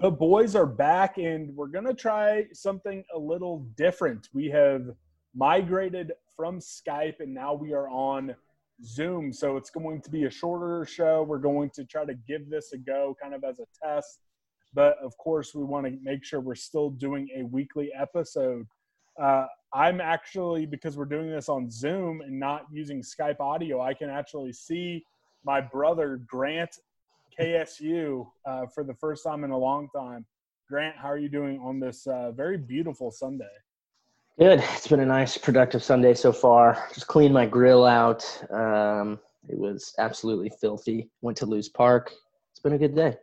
The boys are back, and we're going to try something a little different. We have migrated from Skype, and now we are on Zoom. So it's going to be a shorter show. We're going to try to give this a go kind of as a test. But, of course, we want to make sure we're still doing a weekly episode. I'm actually, because we're doing this on Zoom and not using Skype audio, I can actually see my brother, Grant, KSU, for the first time in a long time. Grant, how are you doing on this very beautiful Sunday? Good. It's been a nice, productive Sunday so far. Just cleaned my grill out. It was absolutely filthy. Went to Lewes Park. It's been a good day.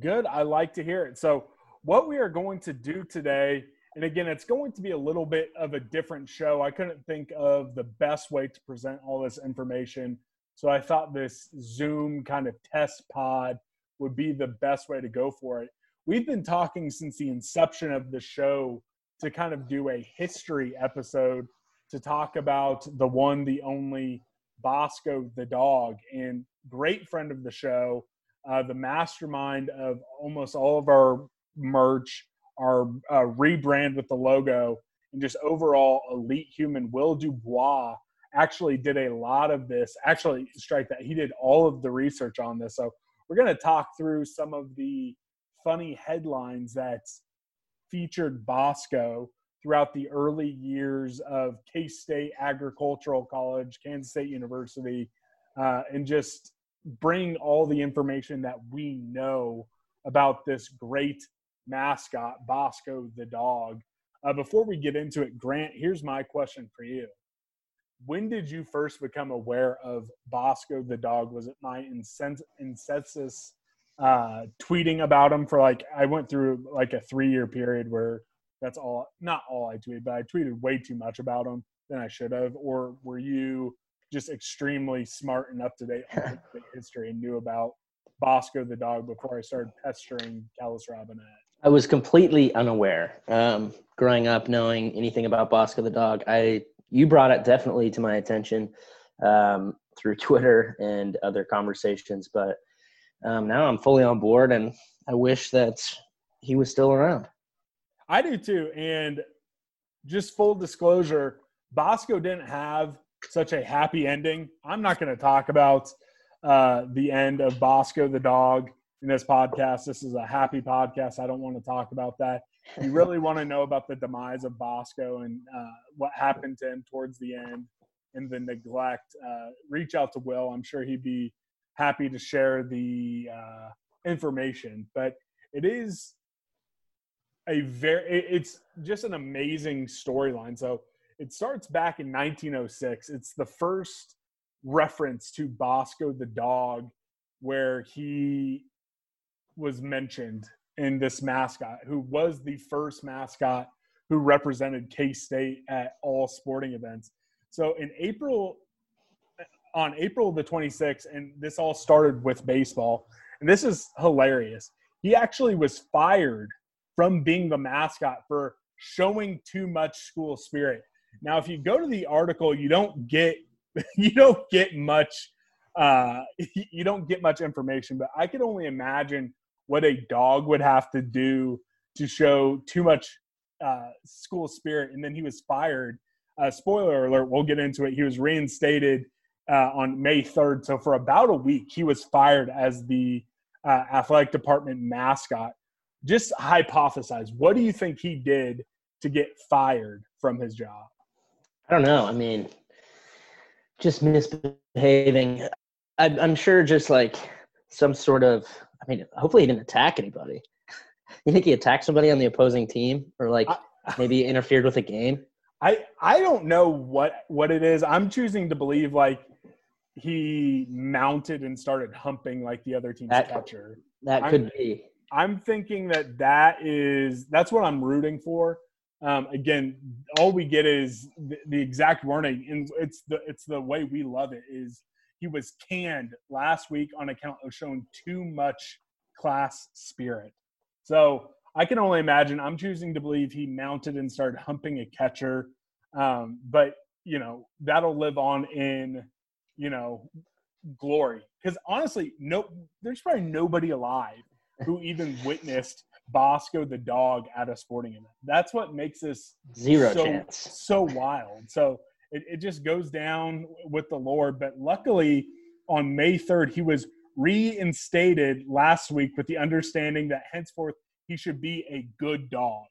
Good. I like to hear it. So what we are going to do today, and again, it's going to be a little bit of a different show. I couldn't think of the best way to present all this information. So I thought this Zoom kind of test pod would be the best way to go for it. We've been talking since the inception of the show to kind of do a history episode to talk about the one, the only Bosco the dog, and great friend of the show, the mastermind of almost all of our merch, our rebrand with the logo, and just overall elite human, Will Dubois, actually did a lot of this. Actually, strike that. He did all of the research on this. So we're going to talk through some of the funny headlines that featured Bosco throughout the early years of K-State Agricultural College, Kansas State University, and just bring all the information that we know about this great mascot, Bosco the dog. Before we get into it, Grant, here's my question for you. When did you first become aware of Bosco the dog? Was it my incessant tweeting about him for I went through a 3-year period where that's all, not all I tweeted, but I tweeted way too much about him than I should have? Or were you just extremely smart and up to date on the history and knew about Bosco the dog before I started pestering Callis Robinette? I was completely unaware. Growing up, knowing anything about Bosco the dog, you brought it definitely to my attention through Twitter and other conversations, but now I'm fully on board, and I wish that he was still around. I do too, and just full disclosure, Bosco didn't have such a happy ending. I'm not going to talk about the end of Bosco the dog in this podcast. This is a happy podcast. I don't want to talk about that. You really want to know about the demise of Bosco and what happened to him towards the end and the neglect, reach out to Will. I'm sure he'd be happy to share the information. But it is it's just an amazing storyline. So it starts back in 1906. It's the first reference to Bosco the dog where he was mentioned in this mascot, who was the first mascot who represented K-State at all sporting events. So on April the 26th, and this all started with baseball, and this is hilarious. He actually was fired from being the mascot for showing too much school spirit. Now, if you go to the article, you don't get much information, but I could only imagine what a dog would have to do to show too much school spirit. And then he was fired. Spoiler alert, we'll get into it. He was reinstated on May 3rd. So for about a week, he was fired as the athletic department mascot. Just hypothesize, what do you think he did to get fired from his job? I don't know. I mean, just misbehaving. I'm sure just like some sort of, I mean, hopefully he didn't attack anybody. You think he attacked somebody on the opposing team or like maybe interfered with a game? I don't know what it is. I'm choosing to believe like he mounted and started humping like the other team's catcher. That could be. I'm thinking that's what I'm rooting for. Again, all we get is the exact warning, and it's the way we love it is he was canned last week on account of showing too much class spirit. So I can only imagine. I'm choosing to believe he mounted and started humping a catcher. But, you know, that'll live on in, you know, glory. Because honestly, there's probably nobody alive who even witnessed Bosco the dog at a sporting event. That's what makes this so wild. So it just goes down with the Lord. But luckily, on May 3rd, he was reinstated last week with the understanding that henceforth he should be a good dog.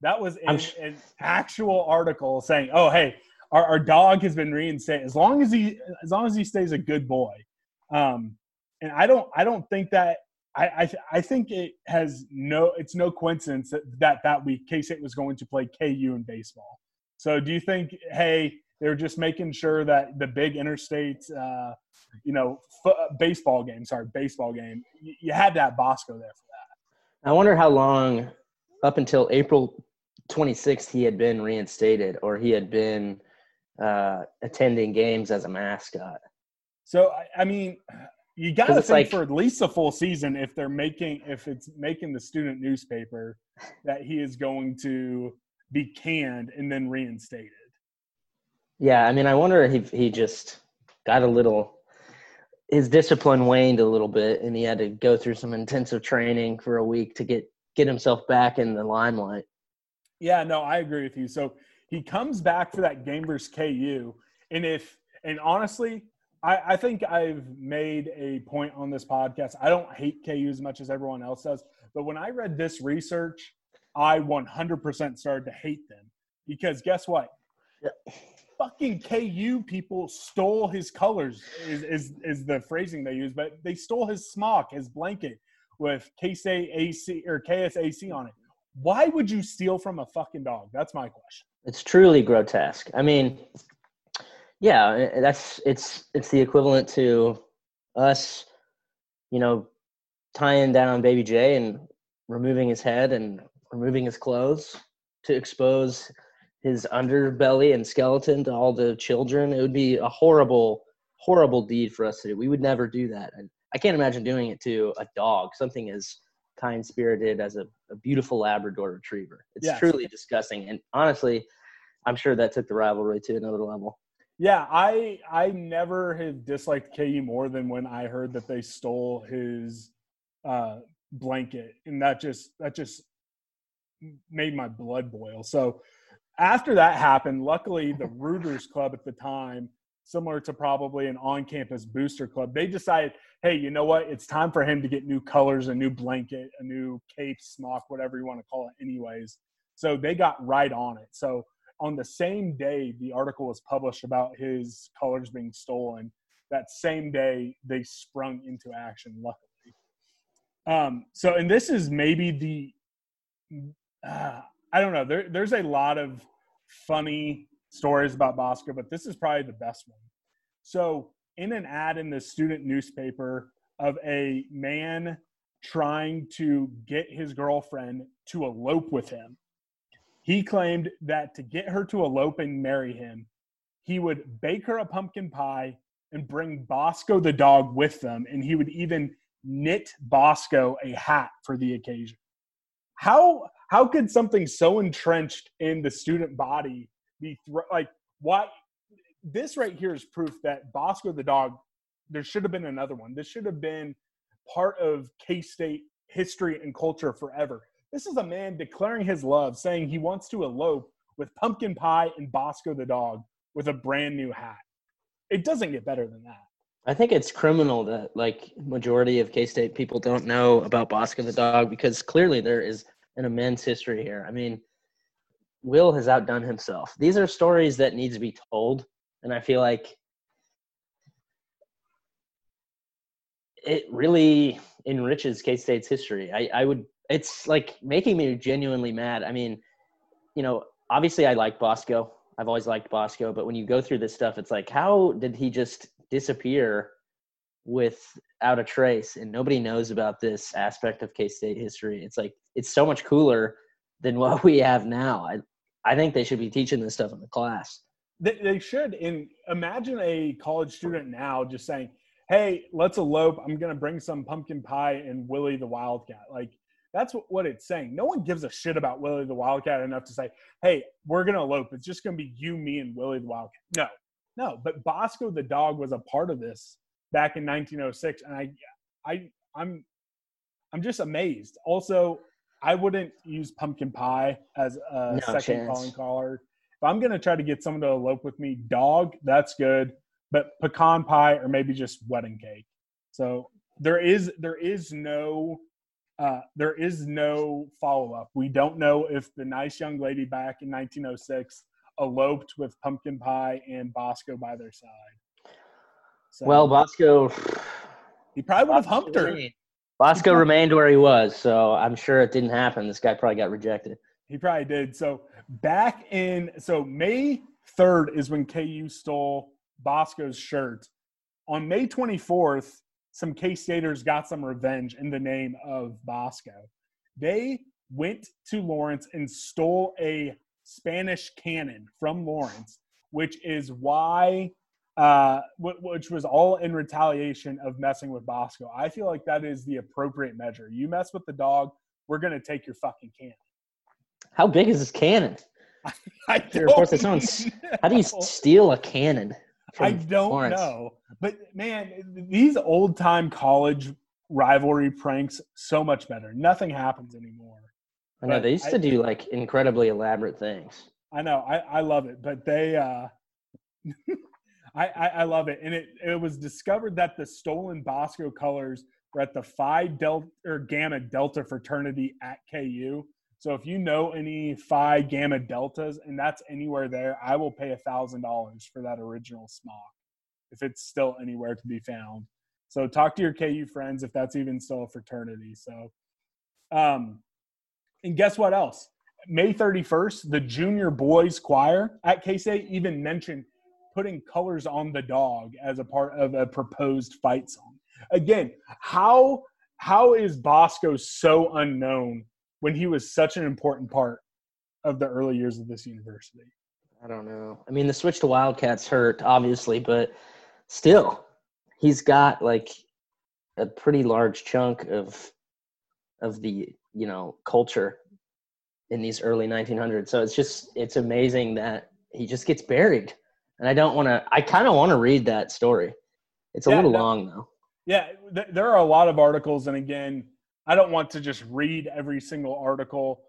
That was an actual article saying, "Oh, hey, our dog has been reinstated as long as he stays a good boy." And I don't think that I think it has it's no coincidence that week K-State was going to play KU in baseball. So do you think, hey, they're just making sure that the big interstate, baseball game, you had that Bosco there for that? I wonder how long, up until April 26th, he had been reinstated or he had been attending games as a mascot. So, I mean, you got to think for at least a full season if it's making the student newspaper that he is going to be canned and then reinstated. Yeah, I mean, I wonder if he just got his discipline waned a little bit, and he had to go through some intensive training for a week to get himself back in the limelight. Yeah, no, I agree with you. So he comes back for that game versus KU, and honestly, I think I've made a point on this podcast. I don't hate KU as much as everyone else does, but when I read this research, I 100% started to hate them because guess what? Yeah. Fucking KU people stole his colors is the phrasing they use, but they stole his smock, his blanket with KSAC or KSAC on it. Why would you steal from a fucking dog? That's my question. It's truly grotesque. I mean, yeah, it's the equivalent to us, you know, tying down Baby J and removing his head and removing his clothes to expose his underbelly and skeleton to all the children. It would be a horrible, horrible deed for us to do. We would never do that. And I can't imagine doing it to a dog, something as kind-spirited as a beautiful Labrador retriever. It's truly disgusting. And honestly, I'm sure that took the rivalry to another level. Yeah, I never have disliked KU more than when I heard that they stole his blanket. And that just made my blood boil. So after that happened, luckily the Rooters Club at the time, similar to probably an on-campus booster club, they decided, hey, you know what? It's time for him to get new colors, a new blanket, a new cape, smock, whatever you want to call it anyways. So they got right on it. So on the same day the article was published about his colors being stolen, that same day they sprung into action, luckily. So, and this is maybe I don't know. There's a lot of funny stories about Bosco, but this is probably the best one. So in an ad in the student newspaper of a man trying to get his girlfriend to elope with him, he claimed that to get her to elope and marry him, he would bake her a pumpkin pie and bring Bosco the dog with them, and he would even knit Bosco a hat for the occasion. How could something so entrenched in the student body be why? This right here is proof that Bosco the dog, there should have been another one. This should have been part of K-State history and culture forever. This is a man declaring his love, saying he wants to elope with pumpkin pie and Bosco the dog with a brand new hat. It doesn't get better than that. I think it's criminal that like majority of K-State people don't know about Bosco the dog, because clearly there is an immense history here. I mean, Will has outdone himself. These are stories that need to be told, and I feel like it really enriches K-State's history. I would – it's like making me genuinely mad. I mean, you know, obviously I like Bosco. I've always liked Bosco, but when you go through this stuff, it's like, how did he just disappear without a trace? And nobody knows about this aspect of K-State history. It's like, it's so much cooler than what we have now. I think they should be teaching this stuff in the class. They should. And imagine a college student now just saying, hey, let's elope. I'm going to bring some pumpkin pie and Willie the Wildcat. Like, that's what it's saying. No one gives a shit about Willie the Wildcat enough to say, hey, we're going to elope. It's just going to be you, me, and Willie the Wildcat. No. But Bosco the dog was a part of this back in 1906. And I'm just amazed. Also, I wouldn't use pumpkin pie as a second calling card. If I'm going to try to get someone to elope with me, dog, that's good. But pecan pie or maybe just wedding cake. So there is no follow-up. We don't know if the nice young lady back in 1906 eloped with pumpkin pie and Bosco by their side. So, well, Bosco, he probably would have humped her. Bosco remained where he was, so I'm sure it didn't happen. This guy probably got rejected. He probably did. So May 3rd is when KU stole Bosco's shirt. On May 24th, some K-Staters got some revenge in the name of Bosco. They went to Lawrence and stole a Spanish cannon from Lawrence, which is why which was all in retaliation of messing with Bosco. I feel like that is the appropriate measure. You mess with the dog, we're going to take your fucking cannon. How big is this cannon? How do you steal a cannon? I don't know. But, man, these old-time college rivalry pranks, so much better. Nothing happens anymore. I know. They used to do, like, incredibly elaborate things. I know. I love it. But they I love it. And it was discovered that the stolen Bosco colors were at the Phi Delta or Gamma Delta fraternity at KU. So if you know any Phi Gamma Deltas, and that's anywhere there, I will pay $1,000 for that original smock if it's still anywhere to be found. So talk to your KU friends if that's even still a fraternity. So, and guess what else? May 31st, the junior boys choir at K-State even mentioned putting colors on the dog as a part of a proposed fight song. Again, how is Bosco so unknown when he was such an important part of the early years of this university? I don't know. I mean, the switch to Wildcats hurt, obviously, but still, he's got, like, a pretty large chunk of the, you know, culture in these early 1900s. So it's amazing that he just gets buried. And I kind of want to read that story. It's a little long, though. Yeah, there are a lot of articles, and again, I don't want to just read every single article.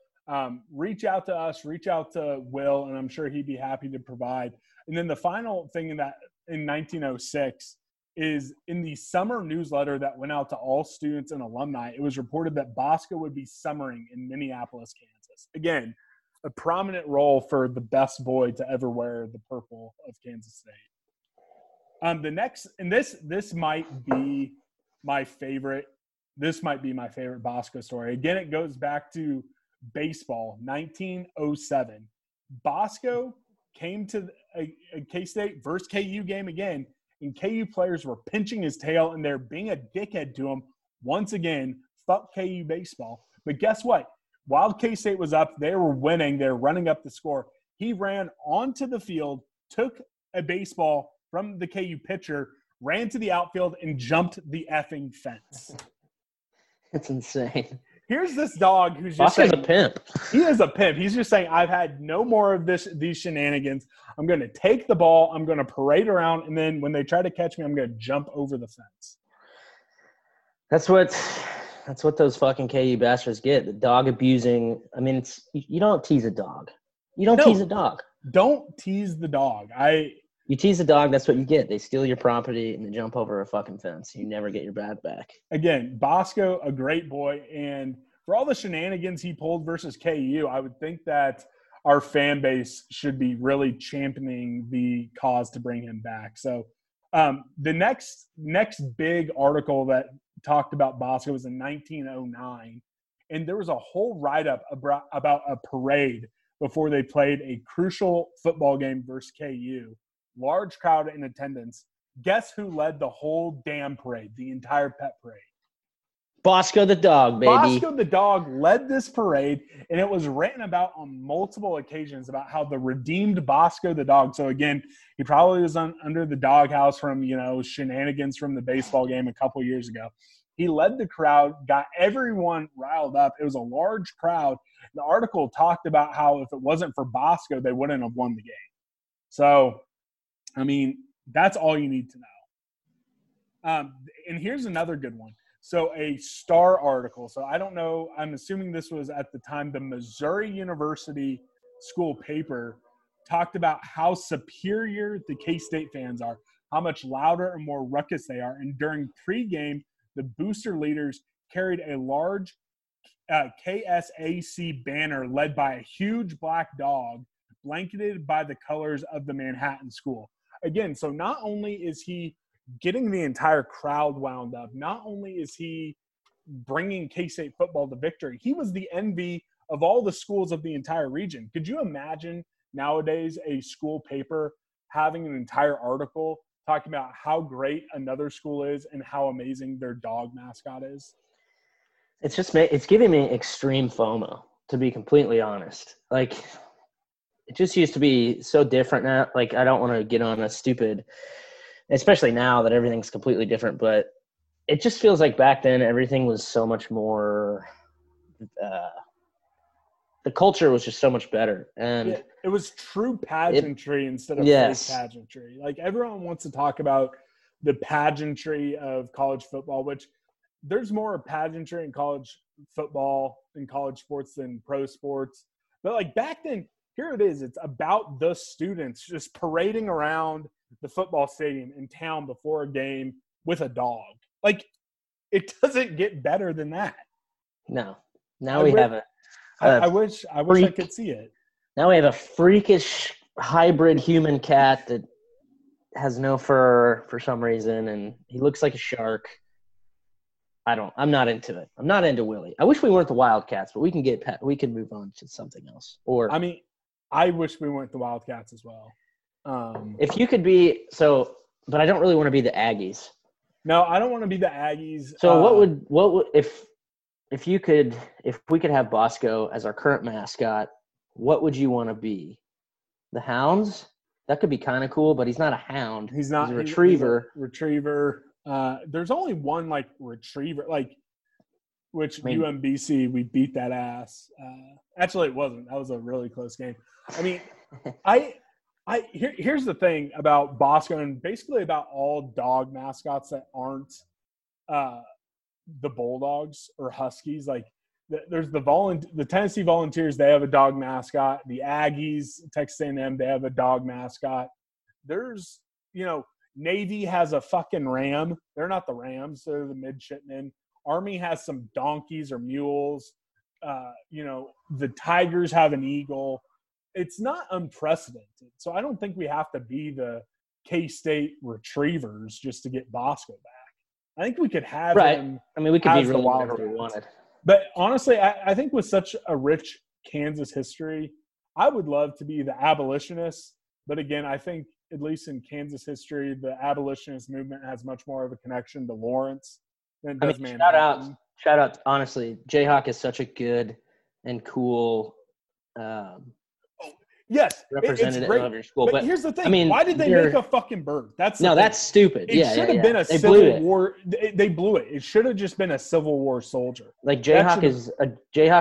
Reach out to us, reach out to Will, and I'm sure he'd be happy to provide. And then the final thing in 1906 is in the summer newsletter that went out to all students and alumni, it was reported that Bosco would be summering in Minneapolis, Kansas. Again, a prominent role for the best boy to ever wear the purple of Kansas State. This might be my favorite. This might be my favorite Bosco story. Again, it goes back to baseball, 1907. Bosco came to a K-State versus KU game again, and KU players were pinching his tail, and they're being a dickhead to him. Once again, fuck KU baseball. But guess what? While K-State was up, they were winning. They were running up the score. He ran onto the field, took a baseball from the KU pitcher, ran to the outfield, and jumped the effing fence. It's insane. Here's this dog who's just saying, a pimp. He is a pimp. He's just saying, I've had no more of these shenanigans. I'm going to take the ball. I'm going to parade around. And then when they try to catch me, I'm going to jump over the fence. That's what those fucking KU bastards get. The dog abusing. I mean, you don't tease a dog. Don't tease the dog. You tease a dog, that's what you get. They steal your property and they jump over a fucking fence. You never get your bat back. Again, Bosco, a great boy. And for all the shenanigans he pulled versus KU, I would think that our fan base should be really championing the cause to bring him back. So the next big article that talked about Bosco was in 1909. And there was a whole write-up about a parade before they played a crucial football game versus KU. Large crowd in attendance. Guess who led the whole damn parade, the entire pet parade? Bosco the dog, baby. Bosco the dog led this parade, and it was written about on multiple occasions about how the redeemed Bosco the dog. So, again, he probably was under the doghouse from, shenanigans from the baseball game a couple years ago. He led the crowd, got everyone riled up. It was a large crowd. The article talked about how if it wasn't for Bosco, they wouldn't have won the game. So, I mean, that's all you need to know. And here's another good one. So a Star article. So I don't know. I'm assuming this was at the time the Missouri University school paper talked about how superior the K-State fans are, how much louder and more ruckus they are. And during pregame, the booster leaders carried a large KSAC banner led by a huge black dog blanketed by the colors of the Manhattan school. Again, so not only is he getting the entire crowd wound up, not only is he bringing K-State football to victory, he was the envy of all the schools of the entire region. Could you imagine nowadays a school paper having an entire article talking about how great another school is and how amazing their dog mascot is? It's giving me extreme FOMO, to be completely honest. Like, it just used to be so different now. Like, I don't want to get on a stupid, especially now that everything's completely different, but it just feels like back then everything was so much more, the culture was just so much better. And yeah, it was true pageantry instead of fake pageantry. Like, everyone wants to talk about the pageantry of college football, which there's more pageantry in college football and college sports than pro sports. But like back then, here it is. It's about the students just parading around the football stadium in town before a game with a dog. Like, it doesn't get better than that. No. Now we have it. I wish I could see it. Now we have a freakish hybrid human cat that has no fur for some reason, and he looks like a shark. I'm not into it. I'm not into Willie. I wish we weren't the Wildcats, but we can move on to something else. I wish we weren't the Wildcats as well. If you could be but I don't really want to be the Aggies. No, I don't want to be the Aggies. So if we could have Bosco as our current mascot, what would you want to be? The Hounds? That could be kind of cool, but he's not a hound. He's a retriever. There's only one retriever, UMBC, we beat that ass. Actually, it wasn't. That was a really close game. I mean, here's the thing about Bosco and basically about all dog mascots that aren't the Bulldogs or Huskies. Like, there's the Tennessee Volunteers, they have a dog mascot. The Aggies, Texas A&M, they have a dog mascot. There's, Navy has a fucking ram. They're not the Rams. They're the midshipmen. Army has some donkeys or mules. The Tigers have an eagle. It's not unprecedented. So I don't think we have to be the K-State Retrievers just to get Bosco back. I think we could have him. I mean, we could be really whatever we wanted. But honestly, I think with such a rich Kansas history, I would love to be the abolitionists. But again, I think at least in Kansas history, the abolitionist movement has much more of a connection to Lawrence than it does Manhattan. Shout out! Honestly, Jayhawk is such a good and cool representative of your school. But here's the thing: why did they make a fucking bird? That's stupid. It should have been a Civil War. They blew it. It should have just been a Civil War soldier. Like, Jayhawk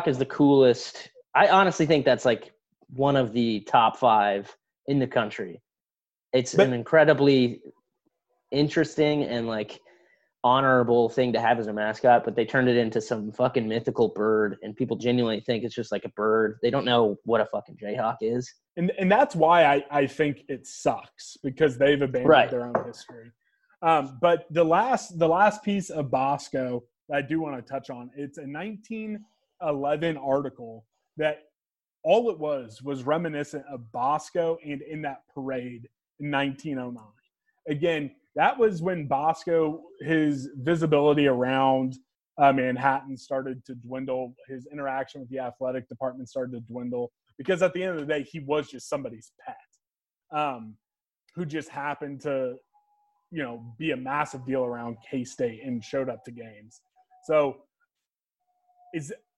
is the coolest. I honestly think that's one of the top five in the country. It's an incredibly interesting and honorable thing to have as a mascot, but they turned it into some fucking mythical bird, and people genuinely think it's just like a bird. They don't know what a fucking Jayhawk is. And that's why I think it sucks, because they've abandoned their own history. But the last piece of Bosco that I do want to touch on, it's a 1911 article that all it was reminiscent of Bosco and in that parade in 1909. Again, that was when Bosco, his visibility around Manhattan started to dwindle. His interaction with the athletic department started to dwindle, because at the end of the day, he was just somebody's pet who just happened to, you know, be a massive deal around K-State and showed up to games. So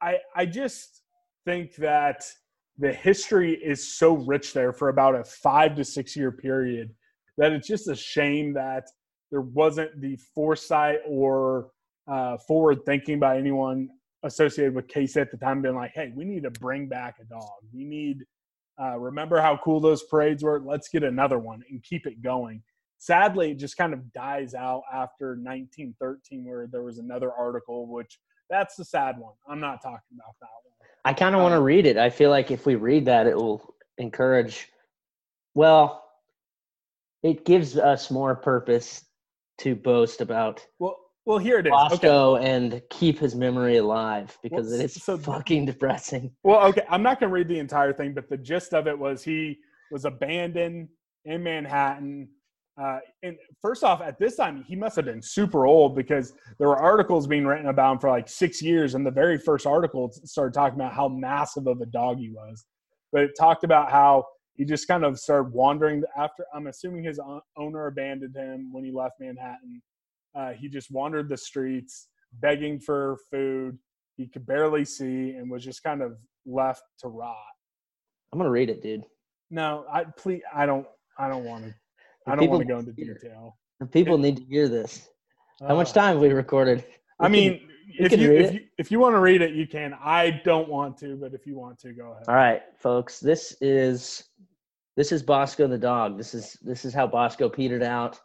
I just think that the history is so rich there for about a 5 to 6 year period that it's just a shame that there wasn't the foresight or forward thinking by anyone associated with K-State at the time, being like, hey, we need to bring back a dog. We need remember how cool those parades were? Let's get another one and keep it going. Sadly, it just kind of dies out after 1913, where there was another article, which that's the sad one. I'm not talking about that one. I kind of want to read it. I feel like if we read that, it will encourage – well, it gives us more purpose to boast about well, here it is. Bosco, okay. And keep his memory alive, because it is so fucking depressing. Well, okay, I'm not going to read the entire thing, but the gist of it was he was abandoned in Manhattan. And first off, at this time, he must have been super old, because there were articles being written about him for like 6 years. And the very first article started talking about how massive of a dog he was. But it talked about how he just kind of started wandering after. I'm assuming his owner abandoned him when he left Manhattan. He just wandered the streets begging for food. He could barely see and was just kind of left to rot. I'm going to read it, dude. No, I don't want to. I don't want to go into detail. The people need to hear this. How much time have we recorded? If you want to read it, you can. I don't want to, but if you want to, go ahead. All right, folks. This is Bosco the dog. This is how Bosco petered out.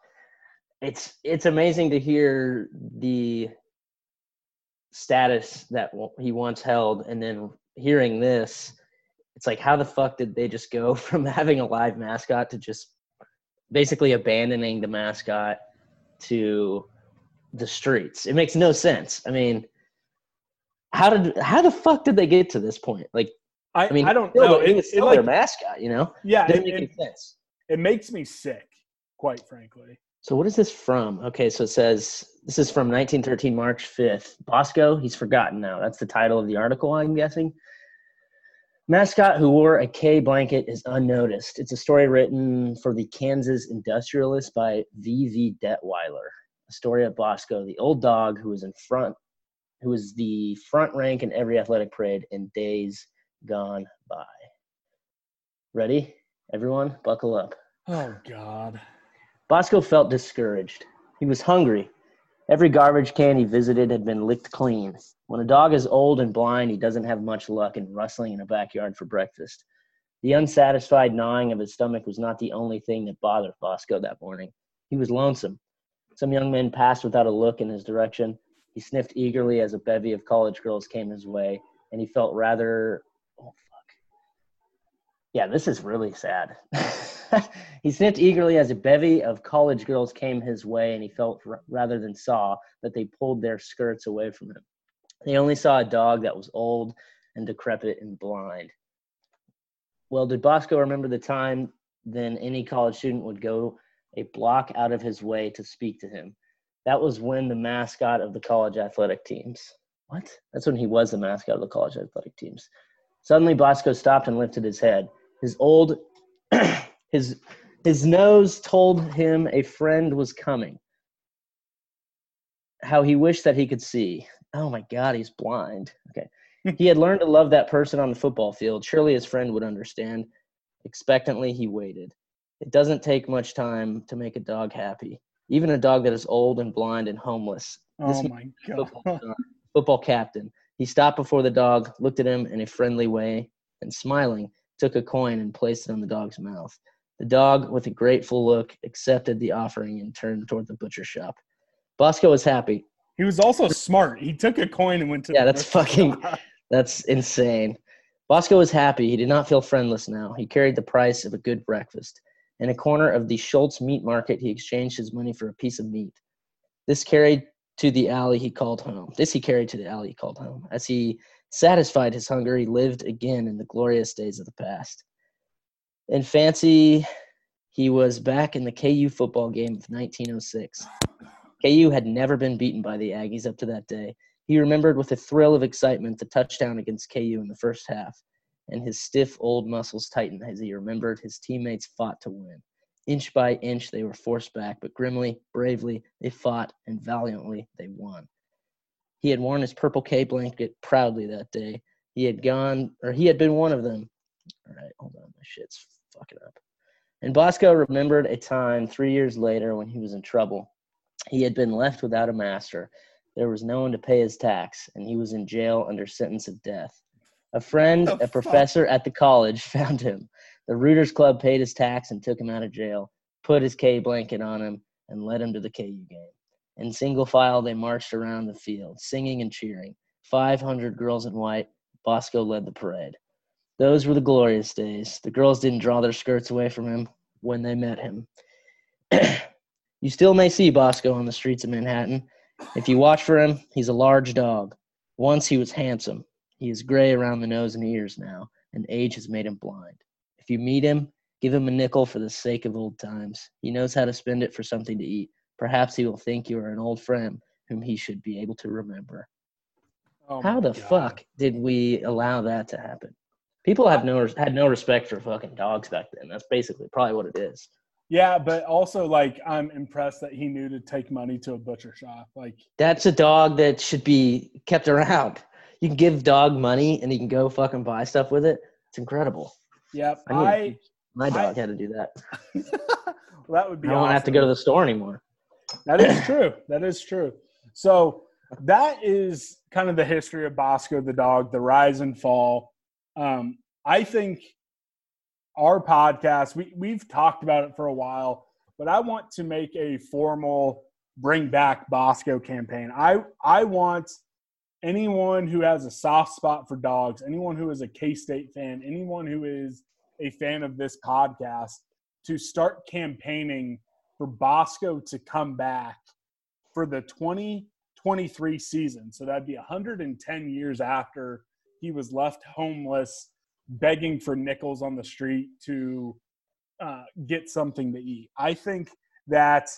It's amazing to hear the status that he once held, and then hearing this, it's like, how the fuck did they just go from having a live mascot to just basically abandoning the mascot to the streets? It makes no sense. I mean, how the fuck did they get to this point? Like, I don't know. It's still their mascot, you know? Yeah. It doesn't make any sense. It makes me sick, quite frankly. So what is this from? Okay, so it says, this is from 1913, March 5th. Bosco, he's forgotten now. That's the title of the article, I'm guessing. Mascot who wore a K blanket is unnoticed. It's a story written for the Kansas Industrialist by V. V. Detweiler. A story of Bosco, the old dog who was the front rank in every athletic parade in days gone by. Ready? Everyone, buckle up. Oh, God. Bosco felt discouraged. He was hungry. Every garbage can he visited had been licked clean. When a dog is old and blind, he doesn't have much luck in rustling in a backyard for breakfast. The unsatisfied gnawing of his stomach was not the only thing that bothered Bosco that morning. He was lonesome. Some young men passed without a look in his direction. He sniffed eagerly as a bevy of college girls came his way, and he felt rather... oh, fuck. Yeah, this is really sad. He sniffed eagerly as a bevy of college girls came his way, and he felt rather than saw that they pulled their skirts away from him. They only saw a dog that was old and decrepit and blind. Well, did Bosco remember the time then any college student would go a block out of his way to speak to him? That was when the mascot of the college athletic teams. What? That's when he was the mascot of the college athletic teams. Suddenly, Bosco stopped and lifted his head. His nose told him a friend was coming. How he wished that he could see. Oh, my God, he's blind. Okay. He had learned to love that person on the football field. Surely his friend would understand. Expectantly, he waited. It doesn't take much time to make a dog happy, even a dog that is old and blind and homeless. Oh, my God. Football captain. He stopped before the dog, looked at him in a friendly way, and smiling, took a coin and placed it on the dog's mouth. The dog, with a grateful look, accepted the offering and turned toward the butcher shop. Bosco was happy. He was also smart. He took a coin and went to. Yeah, that's fucking. That's insane. Bosco was happy. He did not feel friendless now. He carried the price of a good breakfast. In a corner of the Schultz meat market, he exchanged his money for a piece of meat. This he carried to the alley he called home. As he satisfied his hunger, he lived again in the glorious days of the past. In fancy, he was back in the KU football game of 1906. KU had never been beaten by the Aggies up to that day. He remembered with a thrill of excitement the touchdown against KU in the first half, and his stiff old muscles tightened as he remembered his teammates fought to win. Inch by inch, they were forced back, but grimly, bravely, they fought, and valiantly, they won. He had worn his purple K blanket proudly that day. He had been one of them. All right, hold on, my shit's fucking up. And Bosco remembered a time 3 years later when he was in trouble. He had been left without a master. There was no one to pay his tax, and he was in jail under sentence of death. A friend, professor at the college, found him. The Rooters Club paid his tax and took him out of jail, put his K blanket on him, and led him to the KU game. In single file, they marched around the field, singing and cheering. 500 girls in white. Bosco led the parade. Those were the glorious days. The girls didn't draw their skirts away from him when they met him. You still may see Bosco on the streets of Manhattan. If you watch for him, he's a large dog. Once he was handsome. He is gray around the nose and ears now, and age has made him blind. If you meet him, give him a nickel for the sake of old times. He knows how to spend it for something to eat. Perhaps he will think you are an old friend whom he should be able to remember. Oh, how the fuck did we allow that to happen? People had no respect for fucking dogs back then. That's basically probably what it is. Yeah, but also, like, I'm impressed that he knew to take money to a butcher shop. Like, that's a dog that should be kept around. You can give dog money and he can go fucking buy stuff with it. It's incredible. Yeah, my dog had to do that. Well, that would be. I don't want to have to go to the store anymore. That is true. That is true. So that is kind of the history of Bosco the dog, the rise and fall. I think our podcast, we've talked about it for a while, but I want to make a formal bring back Bosco campaign. I want anyone who has a soft spot for dogs, anyone who is a K-State fan, anyone who is a fan of this podcast, to start campaigning for Bosco to come back for the 2023 season. So that'd be 110 years after he was left homeless, begging for nickels on the street to get something to eat. I think that,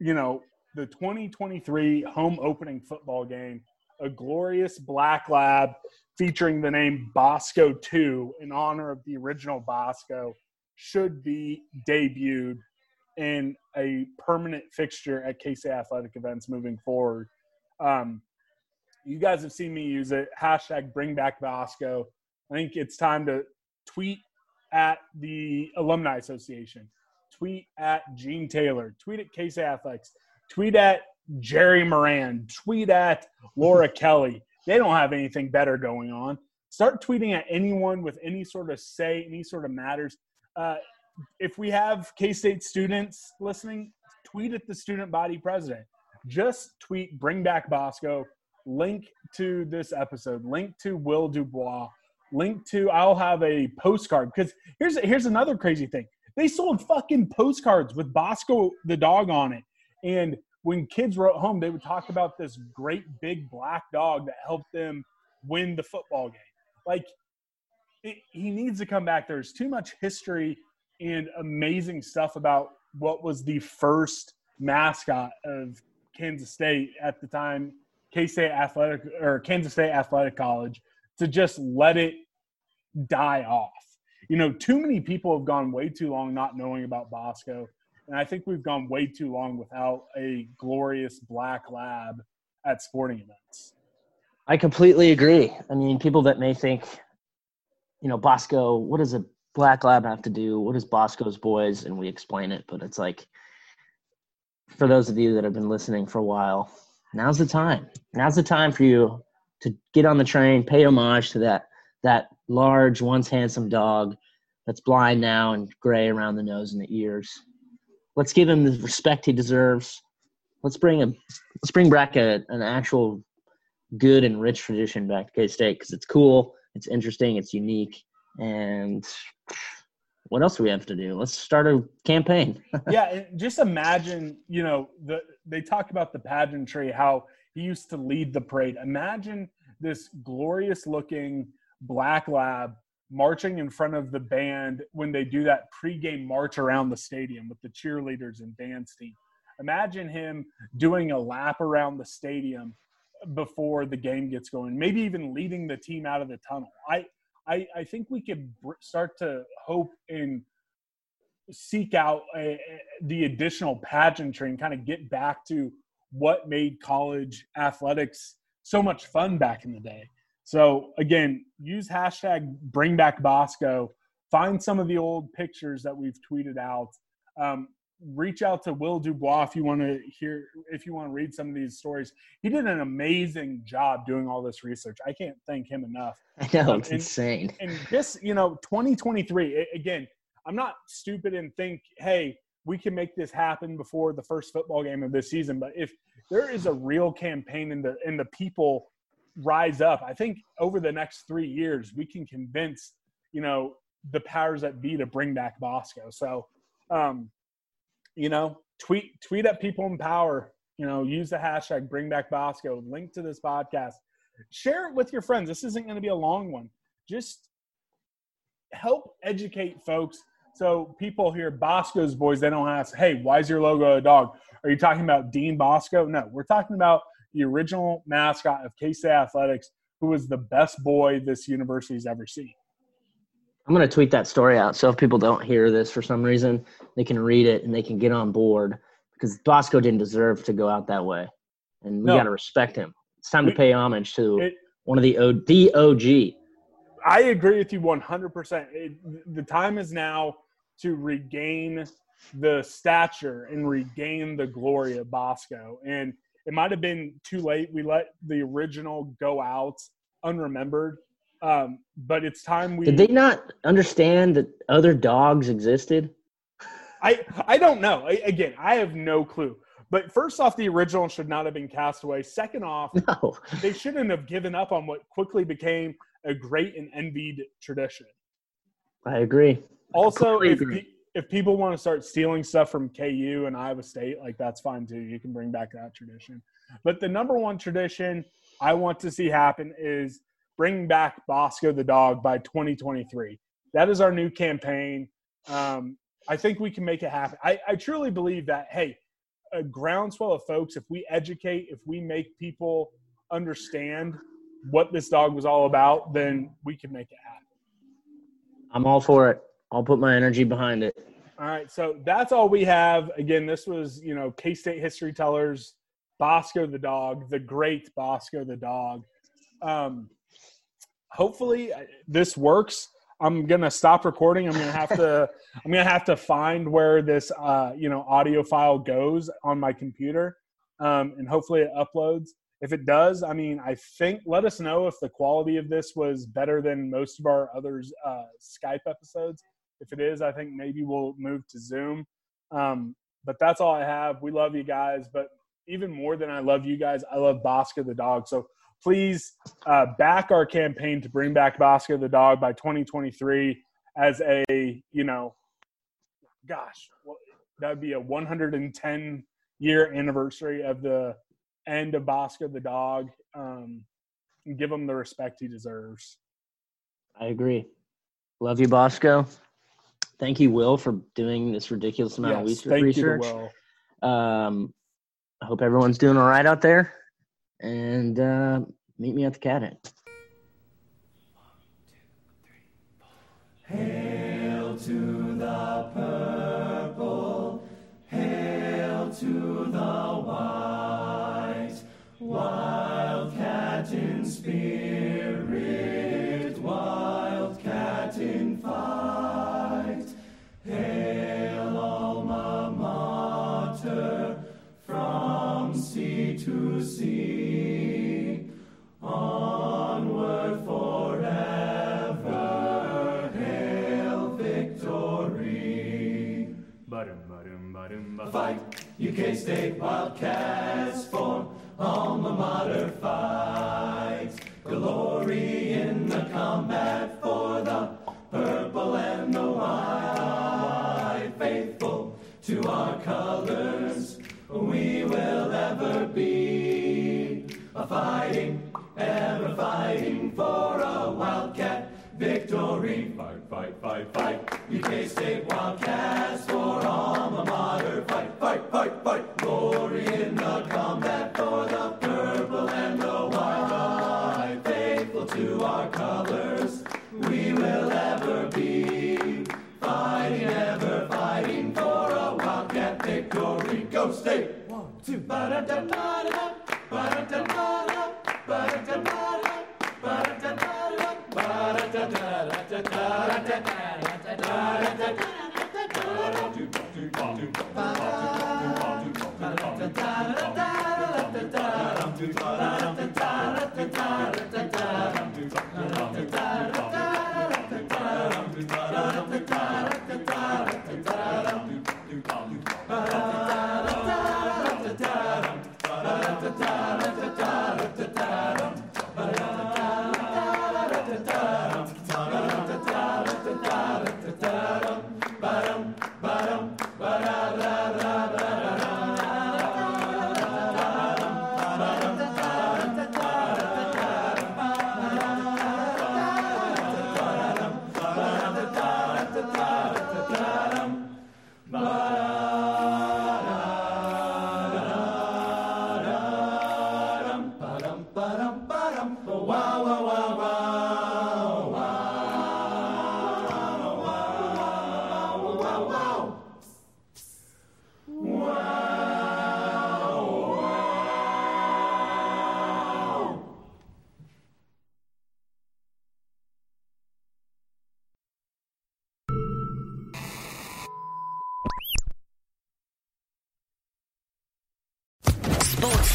you know, the 2023 home opening football game, a glorious black lab featuring the name Bosco 2 in honor of the original Bosco, should be debuted in a permanent fixture at K-State Athletic events moving forward. You guys have seen me use it. Hashtag bring back Bosco. I think it's time to tweet at the Alumni Association, tweet at Gene Taylor, tweet at K-State Athletics, tweet at Jerry Moran, tweet at Laura Kelly. They don't have anything better going on. Start tweeting at anyone with any sort of say, any sort of matters. If we have K-State students listening, tweet at the student body president. Just tweet, bring back Bosco, link to this episode, link to Will Dubois, link to, I'll have a postcard. Because here's another crazy thing. They sold fucking postcards with Bosco the dog on it. And when kids wrote home, they would talk about this great big black dog that helped them win the football game. Like, he needs to come back. There's too much history and amazing stuff about what was the first mascot of Kansas State at the time, Kansas State Athletic College, to just let it die off. You know, too many people have gone way too long not knowing about Bosco. And I think we've gone way too long without a glorious black lab at sporting events. I completely agree. I mean, people that may think, you know, Bosco, what does a black lab have to do? What is Bosco's Boys? And we explain it, but it's like, for those of you that have been listening for a while, now's the time. Now's the time for you to get on the train, pay homage to that large, once handsome dog that's blind now and gray around the nose and the ears. Let's give him the respect he deserves. let's bring back an actual good and rich tradition back to K-State, because it's cool, it's interesting, it's unique, and what else do we have to do? Let's start a campaign. Yeah, just imagine, they talk about the pageantry, how he used to lead the parade. Imagine this glorious-looking black lab marching in front of the band when they do that pregame march around the stadium with the cheerleaders and dance team. Imagine him doing a lap around the stadium before the game gets going, maybe even leading the team out of the tunnel. I think we could start to hope and seek out the additional pageantry and kind of get back to what made college athletics so much fun back in the day. So, again, use #BringBackBosco. Find some of the old pictures that we've tweeted out. Reach out to Will Dubois if you want to read some of these stories. He did an amazing job doing all this research. I can't thank him enough. I know, it's insane. And this, 2023, again, I'm not stupid and think, hey, we can make this happen before the first football game of this season. But if there is a real campaign and the people rise up, I think over the next 3 years, we can convince, the powers that be to bring back Bosco. So, tweet at people in power, use the hashtag #BringBackBosco, link to this podcast, share it with your friends. This isn't going to be a long one. Just help educate folks. So people hear Bosco's Boys, they don't ask, hey, why is your logo a dog? Are you talking about Dean Bosco? No, we're talking about the original mascot of K-State Athletics, who was the best boy this university's ever seen. I'm going to tweet that story out, so if people don't hear this for some reason, they can read it and they can get on board, because Bosco didn't deserve to go out that way, and we got to respect him. It's time to pay homage to one of the OG. I agree with you 100%. The time is now to regain the stature and regain the glory of Bosco, and it might have been too late. We let the original go out unremembered. But it's time we – Did they not understand that other dogs existed? I don't know. Again, I have no clue. But first off, the original should not have been cast away. Second off, no. They shouldn't have given up on what quickly became a great and envied tradition. I agree. Also, if people want to start stealing stuff from KU and Iowa State, that's fine too. You can bring back that tradition. But the number one tradition I want to see happen is – bring back Bosco the dog by 2023. That is our new campaign. I think we can make it happen. I truly believe that, hey, a groundswell of folks, if we educate, if we make people understand what this dog was all about, then we can make it happen. I'm all for it. I'll put my energy behind it. All right, so that's all we have. Again, this was, K-State History Tellers, Bosco the dog, the great Bosco the dog. Hopefully this works. I'm going to stop recording. I'm going to have to find where this, audio file goes on my computer. And hopefully it uploads. If it does, I think let us know if the quality of this was better than most of our others, Skype episodes. If it is, I think maybe we'll move to Zoom. But that's all I have. We love you guys, but even more than I love you guys, I love Bosco the dog. So please back our campaign to bring back Bosco the dog by 2023 as a, that would be a 110-year anniversary of the end of Bosco the dog. Give him the respect he deserves. I agree. Love you, Bosco. Thank you, Will, for doing this ridiculous amount of research. Thank you, Will. I hope everyone's doing all right out there. And meet me at the Cat Inn. 1, 2, 3, 4. Hail to the purple, hail to the white, wild cat in spirit, wild cat in fight. Hail alma mater, from sea to sea. Onward forever, hail victory. Ba-dum, ba-dum, ba-dum, ba-fight. UK State Wildcats form alma mater fights. Glory in the combat for the purple and the white. Faithful to our colors, we will ever be. A fighting, ever fighting for a Wildcat victory. Fight, fight, fight, fight. UK State Wildcats for alma mater. Fight, fight, fight, fight. Glory in the combat for the purple and the white. Faithful to our colors, we will ever be. Fighting, ever fighting for a Wildcat victory. Go State! 1, 2. Ba-da-da-da-da-da. Ba-da-da-da-da. Ba-da-da-da-da. Ba-da-da-da-da.